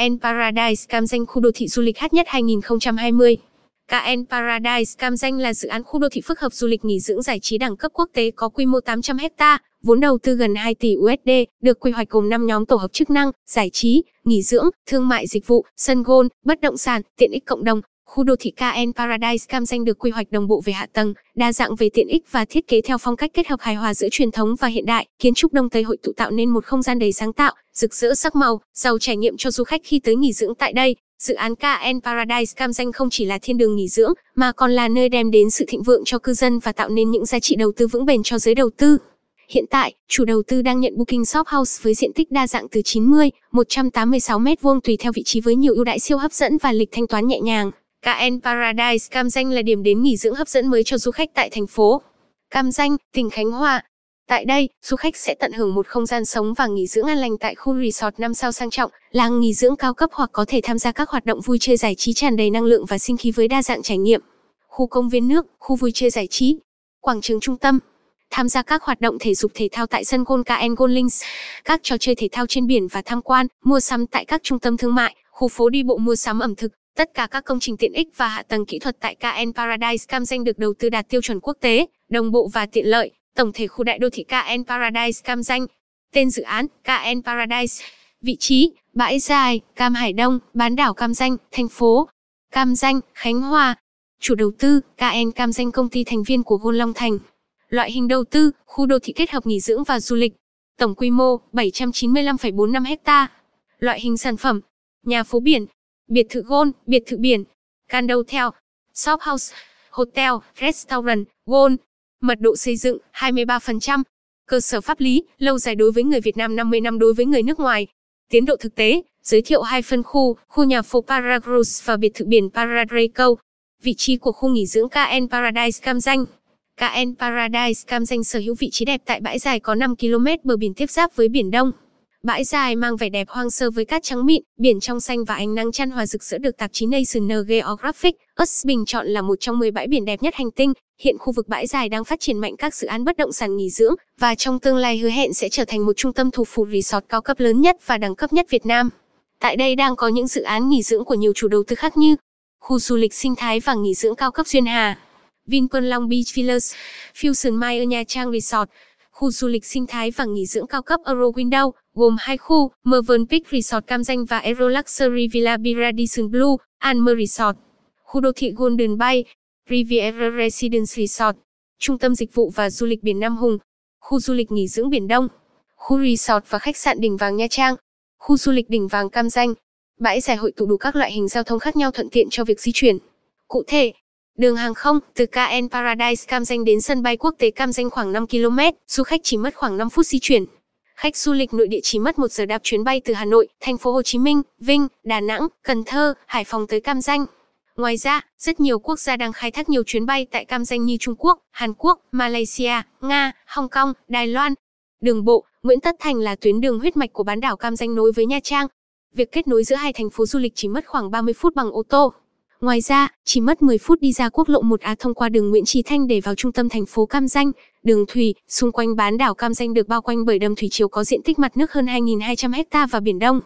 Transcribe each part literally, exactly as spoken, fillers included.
ca en Paradise Cam Ranh khu đô thị du lịch hot nhất hai nghìn không trăm hai mươi. ca en Paradise Cam Ranh là dự án khu đô thị phức hợp du lịch nghỉ dưỡng giải trí đẳng cấp quốc tế có quy mô tám trăm héc ta, vốn đầu tư gần hai tỷ u ét đê, được quy hoạch gồm năm nhóm tổ hợp chức năng, giải trí, nghỉ dưỡng, thương mại dịch vụ, sân golf, bất động sản, tiện ích cộng đồng. Khu đô thị ca en Paradise Cam Ranh được quy hoạch đồng bộ về hạ tầng, đa dạng về tiện ích và thiết kế theo phong cách kết hợp hài hòa giữa truyền thống và hiện đại. Kiến trúc Đông Tây hội tụ tạo nên một không gian đầy sáng tạo, rực rỡ sắc màu, giàu trải nghiệm cho du khách khi tới nghỉ dưỡng tại đây. Dự án ca en Paradise Cam Ranh không chỉ là thiên đường nghỉ dưỡng, mà còn là nơi đem đến sự thịnh vượng cho cư dân và tạo nên những giá trị đầu tư vững bền cho giới đầu tư. Hiện tại, chủ đầu tư đang nhận booking shop house với diện tích đa dạng từ chín mươi đến một trăm tám mươi sáu mét vuông tùy theo vị trí với nhiều ưu đãi siêu hấp dẫn và lịch thanh toán nhẹ nhàng. ca en Paradise Cam Ranh là điểm đến nghỉ dưỡng hấp dẫn mới cho du khách tại thành phố Cam Ranh, tỉnh Khánh Hòa. Tại đây, du khách sẽ tận hưởng một không gian sống và nghỉ dưỡng an lành tại khu resort năm sao sang trọng, làng nghỉ dưỡng cao cấp hoặc có thể tham gia các hoạt động vui chơi giải trí tràn đầy năng lượng và sinh khí với đa dạng trải nghiệm. Khu công viên nước, khu vui chơi giải trí, quảng trường trung tâm. Tham gia các hoạt động thể dục thể thao tại sân golf ca en Golf Links, các trò chơi thể thao trên biển và tham quan, mua sắm tại các trung tâm thương mại, khu phố đi bộ mua sắm ẩm thực. Tất cả các công trình tiện ích và hạ tầng kỹ thuật tại ca en Paradise Cam Ranh được đầu tư đạt tiêu chuẩn quốc tế, đồng bộ và tiện lợi. Tổng thể khu đại đô thị ca en Paradise Cam Ranh. Tên dự án ca en Paradise. Vị trí: Bãi Dài, Cam Hải Đông, bán đảo Cam Ranh, thành phố Cam Ranh, Khánh Hòa. Chủ đầu tư: ca en Cam Ranh, công ty thành viên của Golden Long Thành. Loại hình đầu tư: khu đô thị kết hợp nghỉ dưỡng và du lịch. Tổng quy mô: bảy trăm chín mươi lăm phẩy bốn lăm héc ta. Loại hình sản phẩm: nhà phố biển, biệt thự golf, biệt thự biển, condo theo, shop house, hotel, restaurant, golf. Mật độ xây dựng hai mươi ba phần trăm. Cơ sở pháp lý lâu dài đối với người Việt Nam, năm mươi năm đối với người nước ngoài. Tiến độ thực tế, giới thiệu hai phân khu, khu nhà phố Paragruz và biệt thự biển Paradreco. Vị trí của khu nghỉ dưỡng ca en Paradise Cam Ranh. ca en Paradise Cam Ranh sở hữu vị trí đẹp tại Bãi Dài, có năm ki lô mét bờ biển tiếp giáp với Biển Đông. Bãi Dài mang vẻ đẹp hoang sơ với cát trắng mịn, biển trong xanh và ánh nắng chan hòa rực rỡ, được tạp chí National Geographic Us bình chọn là một trong mười bãi biển đẹp nhất hành tinh. Hiện khu vực Bãi Dài đang phát triển mạnh các dự án bất động sản nghỉ dưỡng và trong tương lai hứa hẹn sẽ trở thành một trung tâm thủ phủ resort cao cấp lớn nhất và đẳng cấp nhất Việt Nam. Tại đây đang có những dự án nghỉ dưỡng của nhiều chủ đầu tư khác như khu du lịch sinh thái và nghỉ dưỡng cao cấp Duyên Hà, Vinpearl Long Beach Villas, Fusion My Nha Trang Resort, khu du lịch sinh thái và nghỉ dưỡng cao cấp Euro Window, gồm hai khu, Mervon Peak Resort Cam Ranh và Aero Luxury Villa Bira Decent Blue, Anmer Resort. Khu đô thị Golden Bay, Riviera Residence Resort, Trung tâm Dịch vụ và Du lịch Biển Nam Hùng, khu du lịch nghỉ dưỡng Biển Đông, khu resort và khách sạn Đỉnh Vàng Nha Trang, khu du lịch Đỉnh Vàng Cam Ranh. Bãi Dài hội tụ đủ các loại hình giao thông khác nhau thuận tiện cho việc di chuyển. Cụ thể, đường hàng không, từ ca en Paradise Cam Ranh đến sân bay quốc tế Cam Ranh khoảng năm ki lô mét, du khách chỉ mất khoảng năm phút di chuyển. Khách du lịch nội địa chỉ mất một giờ đạp chuyến bay từ Hà Nội, Thành phố Hồ Chí Minh, Vinh, Đà Nẵng, Cần Thơ, Hải Phòng tới Cam Ranh. Ngoài ra, rất nhiều quốc gia đang khai thác nhiều chuyến bay tại Cam Ranh như Trung Quốc, Hàn Quốc, Malaysia, Nga, Hong Kong, Đài Loan. Đường bộ, Nguyễn Tất Thành là tuyến đường huyết mạch của bán đảo Cam Ranh nối với Nha Trang. Việc kết nối giữa hai thành phố du lịch chỉ mất khoảng ba mươi phút bằng ô tô. Ngoài ra, chỉ mất mười phút đi ra quốc lộ một A thông qua đường Nguyễn Chí Thanh để vào trung tâm thành phố Cam Ranh. Đường thủy, xung quanh bán đảo Cam Ranh được bao quanh bởi đầm thủy triều có diện tích mặt nước hơn hai nghìn hai trăm héc ta và Biển Đông.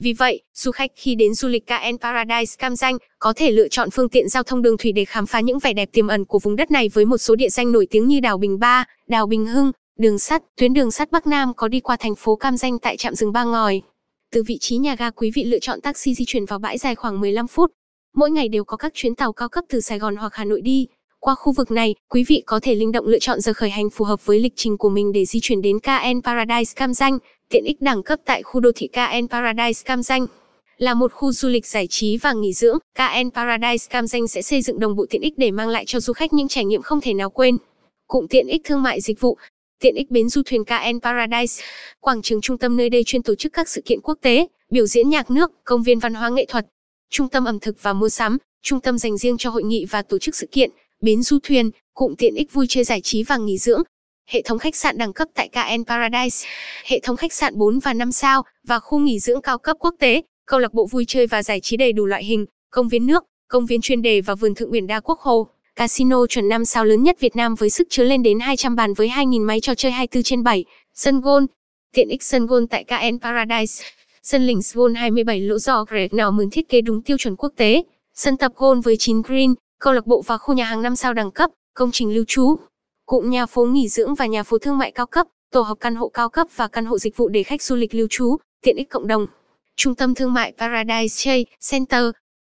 Vì vậy, du khách khi đến du lịch ca en Paradise Cam Ranh có thể lựa chọn phương tiện giao thông đường thủy để khám phá những vẻ đẹp tiềm ẩn của vùng đất này với một số địa danh nổi tiếng như đảo Bình Ba, đảo Bình Hưng. Đường sắt, tuyến đường sắt Bắc Nam có đi qua thành phố Cam Ranh tại trạm dừng Ba Ngòi. Từ vị trí nhà ga, quý vị lựa chọn taxi di chuyển vào Bãi Dài khoảng mười lăm phút. Mỗi ngày đều có các chuyến tàu cao cấp từ Sài Gòn hoặc Hà Nội đi qua khu vực này, quý vị có thể linh động lựa chọn giờ khởi hành phù hợp với lịch trình của mình để di chuyển đến ca en Paradise Cam Ranh. Tiện ích đẳng cấp tại khu đô thị ca en Paradise Cam Ranh. Là một khu du lịch giải trí và nghỉ dưỡng, ca en Paradise Cam Ranh sẽ xây dựng đồng bộ tiện ích để mang lại cho du khách những trải nghiệm không thể nào quên. Cụm tiện ích thương mại dịch vụ, tiện ích bến du thuyền ca en Paradise, quảng trường trung tâm, nơi đây chuyên tổ chức các sự kiện quốc tế, biểu diễn nhạc nước, công viên văn hóa nghệ thuật, trung tâm ẩm thực và mua sắm, trung tâm dành riêng cho hội nghị và tổ chức sự kiện, bến du thuyền, cụm tiện ích vui chơi giải trí và nghỉ dưỡng. Hệ thống khách sạn đẳng cấp tại ca en Paradise, hệ thống khách sạn bốn và năm sao và khu nghỉ dưỡng cao cấp quốc tế, câu lạc bộ vui chơi và giải trí đầy đủ loại hình, công viên nước, công viên chuyên đề và vườn thượng uyển đa quốc hồ, casino chuẩn năm sao lớn nhất Việt Nam với sức chứa lên đến hai trăm bàn với hai nghìn máy trò chơi hai mươi bốn trên bảy, sân golf, tiện ích sân golf tại ca en Paradise. Sân links golf hai mươi bảy lỗ do Greg Norman thiết kế đúng tiêu chuẩn quốc tế, sân tập golf với chín green, câu lạc bộ và khu nhà hàng năm sao đẳng cấp, công trình lưu trú, cụm nhà phố nghỉ dưỡng và nhà phố thương mại cao cấp, tổ hợp căn hộ cao cấp và căn hộ dịch vụ để khách du lịch lưu trú, tiện ích cộng đồng. Trung tâm thương mại Paradise J Center,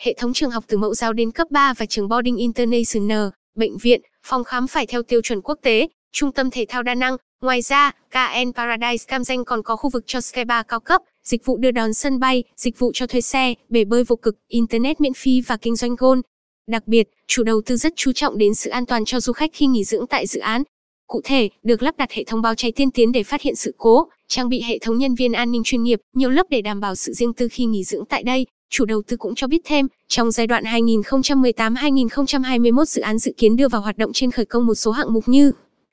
hệ thống trường học từ mẫu giáo đến cấp ba và trường boarding international, bệnh viện, phòng khám phải theo tiêu chuẩn quốc tế, trung tâm thể thao đa năng. Ngoài ra, ca en Paradise Cam Ranh còn có khu vực cho skybar cao cấp, dịch vụ đưa đón sân bay, dịch vụ cho thuê xe, bể bơi vô cực, internet miễn phí và kinh doanh golf. Đặc biệt, chủ đầu tư rất chú trọng đến sự an toàn cho du khách khi nghỉ dưỡng tại dự án. Cụ thể, được lắp đặt hệ thống báo cháy tiên tiến để phát hiện sự cố, trang bị hệ thống nhân viên an ninh chuyên nghiệp, nhiều lớp để đảm bảo sự riêng tư khi nghỉ dưỡng tại đây. Chủ đầu tư cũng cho biết thêm, trong giai đoạn hai nghìn không trăm mười tám đến hai nghìn không trăm hai mươi mốt dự án dự kiến đưa vào hoạt động trên khởi công một số hạng mục như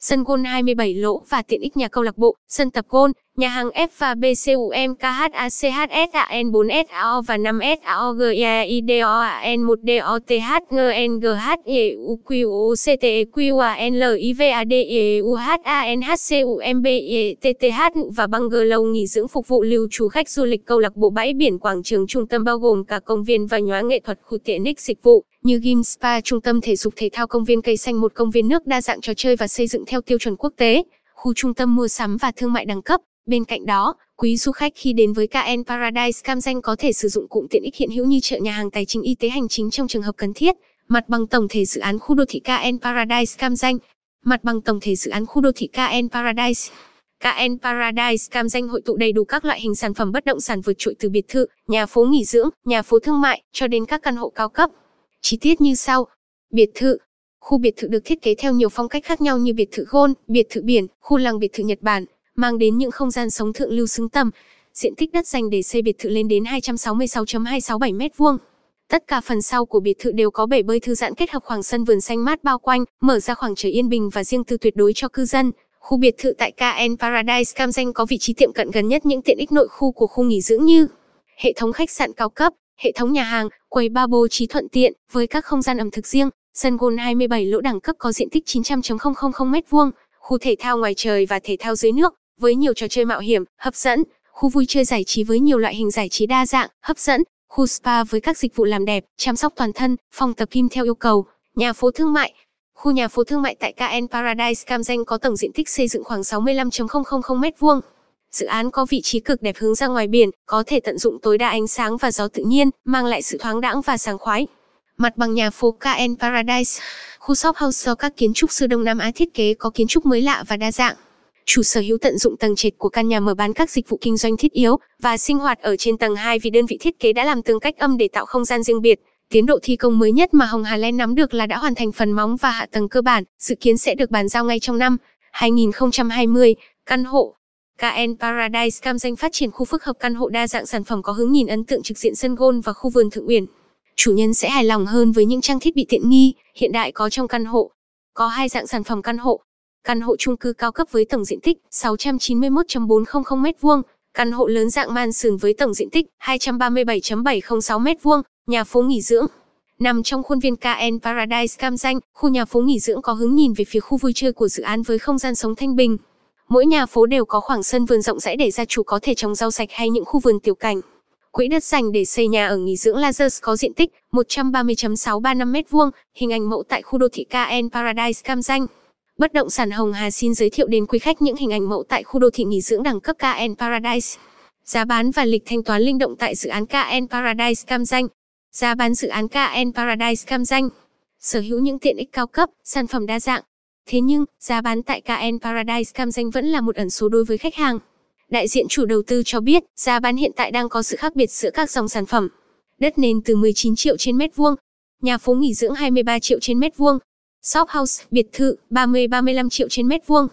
sân golf hai mươi bảy lỗ và tiện ích nhà câu lạc bộ, sân tập golf, nhà hàng F và B cum khachsan bốn sao và năm sao giê i đê o a en một đê o tê hát ngê en giê hát e u quy ô xê tê e quy a en lờ i vê a đê e u hát a en hát xê u em bê e tê tê hát và bungalow nghỉ dưỡng phục vụ lưu trú khách du lịch câu lạc bộ bãi biển quảng trường trung tâm bao gồm cả công viên và nhóa nghệ thuật khu tiện ích dịch vụ như gym spa trung tâm thể dục thể thao công viên cây xanh một công viên nước đa dạng trò chơi và xây dựng theo tiêu chuẩn quốc tế, khu trung tâm mua sắm và thương mại đẳng cấp. Bên cạnh đó, quý du khách khi đến với ca en Paradise Cam Ranh có thể sử dụng cụm tiện ích hiện hữu như chợ nhà hàng tài chính y tế hành chính trong trường hợp cần thiết. Mặt bằng tổng thể dự án khu đô thị ca en Paradise Cam Ranh. Mặt bằng tổng thể dự án khu đô thị ca en Paradise. ca en Paradise Cam Ranh hội tụ đầy đủ các loại hình sản phẩm bất động sản vượt trội từ biệt thự, nhà phố nghỉ dưỡng, nhà phố thương mại cho đến các căn hộ cao cấp. Chi tiết như sau. Biệt thự. Khu biệt thự được thiết kế theo nhiều phong cách khác nhau như biệt thự golf, biệt thự biển, khu làng biệt thự Nhật Bản, mang đến những không gian sống thượng lưu xứng tầm. Diện tích đất dành để xây biệt thự lên đến hai trăm sáu mươi sáu phẩy hai sáu bảy mét vuông. Tất cả phần sau của biệt thự đều có bể bơi thư giãn kết hợp khoảng sân vườn xanh mát bao quanh, mở ra khoảng trời yên bình và riêng tư tuyệt đối cho cư dân. Khu biệt thự tại ca en Paradise Cam Ranh có vị trí tiệm cận gần nhất những tiện ích nội khu của khu nghỉ dưỡng như hệ thống khách sạn cao cấp, hệ thống nhà hàng, quầy bar bố trí thuận tiện với các không gian ẩm thực riêng. Sân golf hai mươi bảy lỗ đẳng cấp có diện tích chín trăm nghìn mét vuông, khu thể thao ngoài trời và thể thao dưới nước với nhiều trò chơi mạo hiểm hấp dẫn, khu vui chơi giải trí với nhiều loại hình giải trí đa dạng hấp dẫn, khu spa với các dịch vụ làm đẹp, chăm sóc toàn thân, phòng tập gym theo yêu cầu, nhà phố thương mại. Khu nhà phố thương mại tại ca en Paradise Cam Ranh có tổng diện tích xây dựng khoảng sáu mươi lăm nghìn mét vuông. Dự án có vị trí cực đẹp hướng ra ngoài biển, có thể tận dụng tối đa ánh sáng và gió tự nhiên, mang lại sự thoáng đãng và sảng khoái. Mặt bằng nhà phố ca en Paradise, khu shop house do các kiến trúc sư Đông Nam Á thiết kế có kiến trúc mới lạ và đa dạng. Chủ sở hữu tận dụng tầng trệt của căn nhà mở bán các dịch vụ kinh doanh thiết yếu và sinh hoạt ở trên tầng hai vì đơn vị thiết kế đã làm tương cách âm để tạo không gian riêng biệt. Tiến độ thi công mới nhất mà Hồng Hà Land nắm được là đã hoàn thành phần móng và hạ tầng cơ bản, dự kiến sẽ được bàn giao ngay trong năm hai nghìn không trăm hai mươi. Căn hộ ca en Paradise Cam Ranh phát triển khu phức hợp căn hộ đa dạng sản phẩm có hướng nhìn ấn tượng trực diện sân golf và khu vườn thượng uyển. Chủ nhân sẽ hài lòng hơn với những trang thiết bị tiện nghi, hiện đại có trong căn hộ. Có hai dạng sản phẩm căn hộ. Căn hộ chung cư cao cấp với tổng diện tích sáu trăm chín mươi mốt nghìn bốn trăm mét vuông, căn hộ lớn dạng mansion với tổng diện tích hai trăm ba mươi bảy nghìn bảy trăm linh sáu mét vuông, nhà phố nghỉ dưỡng. Nằm trong khuôn viên ca en Paradise Cam Ranh, khu nhà phố nghỉ dưỡng có hướng nhìn về phía khu vui chơi của dự án với không gian sống thanh bình. Mỗi nhà phố đều có khoảng sân vườn rộng rãi để gia chủ có thể trồng rau sạch hay những khu vườn tiểu cảnh. Quỹ đất dành để xây nhà ở nghỉ dưỡng Lazarus có diện tích một trăm ba mươi nghìn sáu trăm ba mươi lăm mét vuông, hình ảnh mẫu tại khu đô thị ca en Paradise Cam Ranh. Bất động sản Hồng Hà xin giới thiệu đến quý khách những hình ảnh mẫu tại khu đô thị nghỉ dưỡng đẳng cấp ca en Paradise. Giá bán và lịch thanh toán linh động tại dự án ca en Paradise Cam Ranh. Giá bán dự án ca en Paradise Cam Ranh sở hữu những tiện ích cao cấp, sản phẩm đa dạng. Thế nhưng, giá bán tại ca en Paradise Cam Ranh vẫn là một ẩn số đối với khách hàng. Đại diện chủ đầu tư cho biết, giá bán hiện tại đang có sự khác biệt giữa các dòng sản phẩm. Đất nền từ mười chín triệu trên mét vuông, nhà phố nghỉ dưỡng hai mươi ba triệu trên mét vuông, shop house, biệt thự ba mươi đến ba mươi lăm triệu trên mét vuông.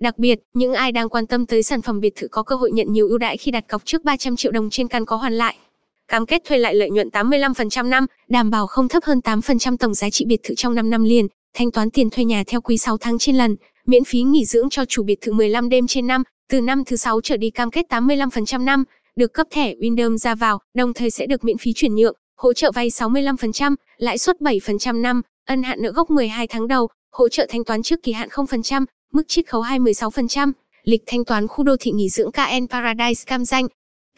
Đặc biệt, những ai đang quan tâm tới sản phẩm biệt thự có cơ hội nhận nhiều ưu đãi khi đặt cọc trước ba trăm triệu đồng trên căn có hoàn lại. Cam kết thuê lại lợi nhuận tám mươi lăm phần trăm năm, đảm bảo không thấp hơn tám phần trăm tổng giá trị biệt thự trong năm năm liền, thanh toán tiền thuê nhà theo quý sáu tháng trên lần, miễn phí nghỉ dưỡng cho chủ biệt thự mười lăm đêm trên năm. Từ năm thứ sáu trở đi cam kết tám mươi lăm phần trăm năm, được cấp thẻ Wyndham ra vào, đồng thời sẽ được miễn phí chuyển nhượng, hỗ trợ vay sáu mươi lăm phần trăm, lãi suất bảy phần trăm năm, ân hạn nợ gốc mười hai tháng đầu, hỗ trợ thanh toán trước kỳ hạn không phần trăm, mức chiết khấu hai mươi sáu phần trăm. Lịch thanh toán khu đô thị nghỉ dưỡng ca en Paradise Cam Ranh.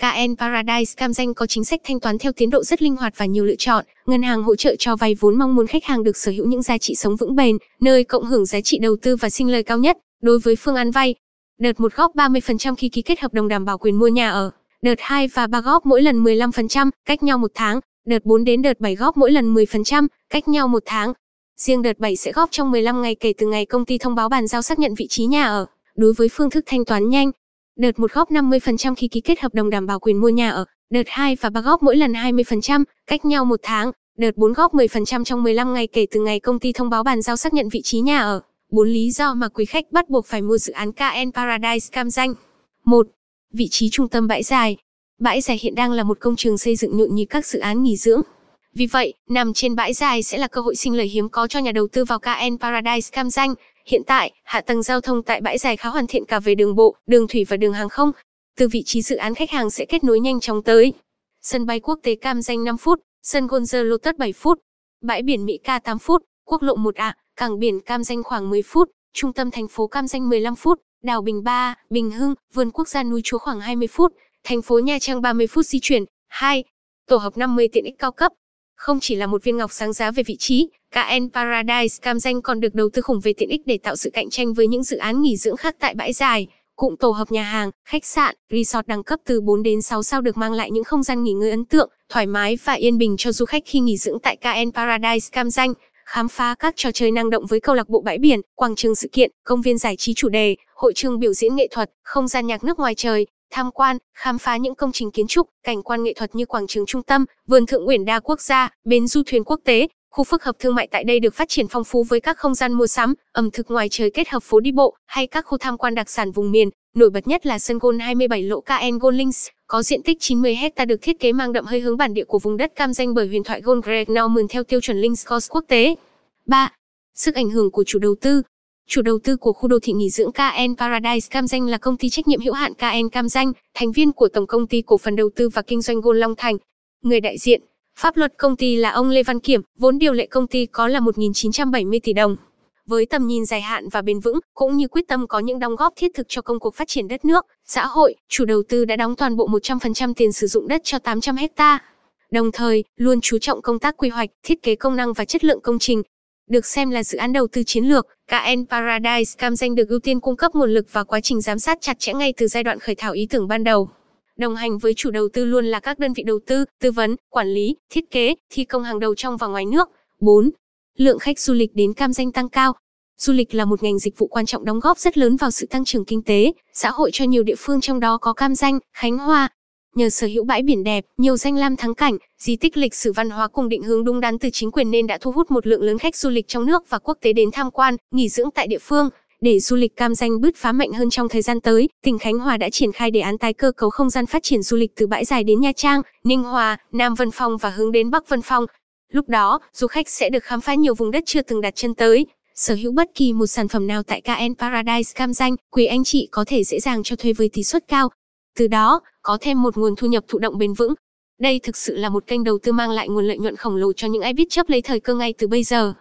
ca en Paradise Cam Ranh có chính sách thanh toán theo tiến độ rất linh hoạt và nhiều lựa chọn. Ngân hàng hỗ trợ cho vay vốn mong muốn khách hàng được sở hữu những giá trị sống vững bền, nơi cộng hưởng giá trị đầu tư và sinh lời cao nhất. Đối với phương án vay, đợt một góp ba mươi phần trăm khi ký kết hợp đồng đảm bảo quyền mua nhà ở, đợt hai và ba góp mỗi lần mười lăm phần trăm, cách nhau một tháng, đợt bốn đến đợt bảy góp mỗi lần mười phần trăm, cách nhau một tháng. Riêng đợt bảy sẽ góp trong mười lăm ngày kể từ ngày công ty thông báo bàn giao xác nhận vị trí nhà ở. Đối với phương thức thanh toán nhanh, đợt một góp năm mươi phần trăm khi ký kết hợp đồng đảm bảo quyền mua nhà ở, đợt hai và ba góp mỗi lần hai mươi phần trăm, cách nhau một tháng, đợt bốn góp mười phần trăm trong mười lăm ngày kể từ ngày công ty thông báo bàn giao xác nhận vị trí nhà ở. bốn lý do mà quý khách bắt buộc phải mua dự án ca en Paradise Cam Ranh. một. Vị trí trung tâm bãi dài. Bãi dài hiện đang là một công trường xây dựng nhộn nhịp các dự án nghỉ dưỡng. Vì vậy, nằm trên bãi dài sẽ là cơ hội sinh lời hiếm có cho nhà đầu tư vào ca en Paradise Cam Ranh. Hiện tại, hạ tầng giao thông tại bãi dài khá hoàn thiện cả về đường bộ, đường thủy và đường hàng không. Từ vị trí dự án, khách hàng sẽ kết nối nhanh chóng tới sân bay quốc tế Cam Ranh năm phút, sân Golden Lotus bảy phút, bãi biển Mỹ Ca tám phút, quốc lộ một A, cảng biển Cam Ranh khoảng mười phút, trung tâm thành phố Cam Ranh mười lăm phút, đảo Bình Ba, Bình Hưng, vườn quốc gia núi Chúa khoảng hai mươi phút, thành phố Nha Trang ba mươi phút di chuyển. hai. Tổ hợp năm mươi tiện ích cao cấp. Không chỉ là một viên ngọc sáng giá về vị trí, ca en Paradise Cam Ranh còn được đầu tư khủng về tiện ích để tạo sự cạnh tranh với những dự án nghỉ dưỡng khác tại bãi dài. Cụm tổ hợp nhà hàng, khách sạn, resort đẳng cấp từ bốn đến sáu sao được mang lại những không gian nghỉ ngơi ấn tượng, thoải mái và yên bình cho du khách khi nghỉ dưỡng tại ca en Paradise Cam Ranh. Khám phá các trò chơi năng động với câu lạc bộ bãi biển, quảng trường sự kiện, công viên giải trí chủ đề, hội trường biểu diễn nghệ thuật, không gian nhạc nước ngoài trời, tham quan, khám phá những công trình kiến trúc, cảnh quan nghệ thuật như quảng trường trung tâm, vườn thượng uyển đa quốc gia, bến du thuyền quốc tế. Khu phức hợp thương mại tại đây được phát triển phong phú với các không gian mua sắm, ẩm thực ngoài trời kết hợp phố đi bộ hay các khu tham quan đặc sản vùng miền. Nổi bật nhất là sân golf hai mươi bảy lỗ ca en Golf Links, có diện tích chín mươi héc ta được thiết kế mang đậm hơi hướng bản địa của vùng đất Cam Ranh bởi huyền thoại golf Greg Norman theo tiêu chuẩn Links Course quốc tế. ba. Sức ảnh hưởng của chủ đầu tư. Chủ đầu tư của khu đô thị nghỉ dưỡng ca en Paradise Cam Ranh là công ty trách nhiệm hữu hạn ca en Cam Ranh, thành viên của Tổng công ty cổ phần đầu tư và kinh doanh Golden Long Thành. Người đại diện pháp luật công ty là ông Lê Văn Kiểm, vốn điều lệ công ty có là một nghìn chín trăm bảy mươi tỷ đồng. Với tầm nhìn dài hạn và bền vững, cũng như quyết tâm có những đóng góp thiết thực cho công cuộc phát triển đất nước, xã hội, chủ đầu tư đã đóng toàn bộ một trăm phần trăm tiền sử dụng đất cho tám trăm héc ta. Đồng thời, luôn chú trọng công tác quy hoạch, thiết kế công năng và chất lượng công trình. Được xem là dự án đầu tư chiến lược, ca en Paradise Cam Ranh được ưu tiên cung cấp nguồn lực và quá trình giám sát chặt chẽ ngay từ giai đoạn khởi thảo ý tưởng ban đầu. Đồng hành với chủ đầu tư luôn là các đơn vị đầu tư, tư vấn, quản lý, thiết kế, thi công hàng đầu trong và ngoài nước. bốn. Lượng khách du lịch đến Cam Ranh tăng cao. Du lịch là một ngành dịch vụ quan trọng đóng góp rất lớn vào sự tăng trưởng kinh tế, xã hội cho nhiều địa phương trong đó có Cam Ranh, Khánh Hòa. Nhờ sở hữu bãi biển đẹp, nhiều danh lam thắng cảnh, di tích lịch sử văn hóa cùng định hướng đúng đắn từ chính quyền nên đã thu hút một lượng lớn khách du lịch trong nước và quốc tế đến tham quan, nghỉ dưỡng tại địa phương. Để du lịch Cam Ranh bứt phá mạnh hơn trong thời gian tới, tỉnh Khánh Hòa đã triển khai đề án tái cơ cấu không gian phát triển du lịch từ bãi dài đến Nha Trang, Ninh Hòa, Nam Vân Phong và hướng đến Bắc Vân Phong. Lúc đó, du khách sẽ được khám phá nhiều vùng đất chưa từng đặt chân tới. Sở hữu bất kỳ một sản phẩm nào tại ca en Paradise Cam Ranh, quý anh chị có thể dễ dàng cho thuê với tỷ suất cao. Từ đó, có thêm một nguồn thu nhập thụ động bền vững. Đây thực sự là một kênh đầu tư mang lại nguồn lợi nhuận khổng lồ cho những ai biết chớp lấy thời cơ ngay từ bây giờ.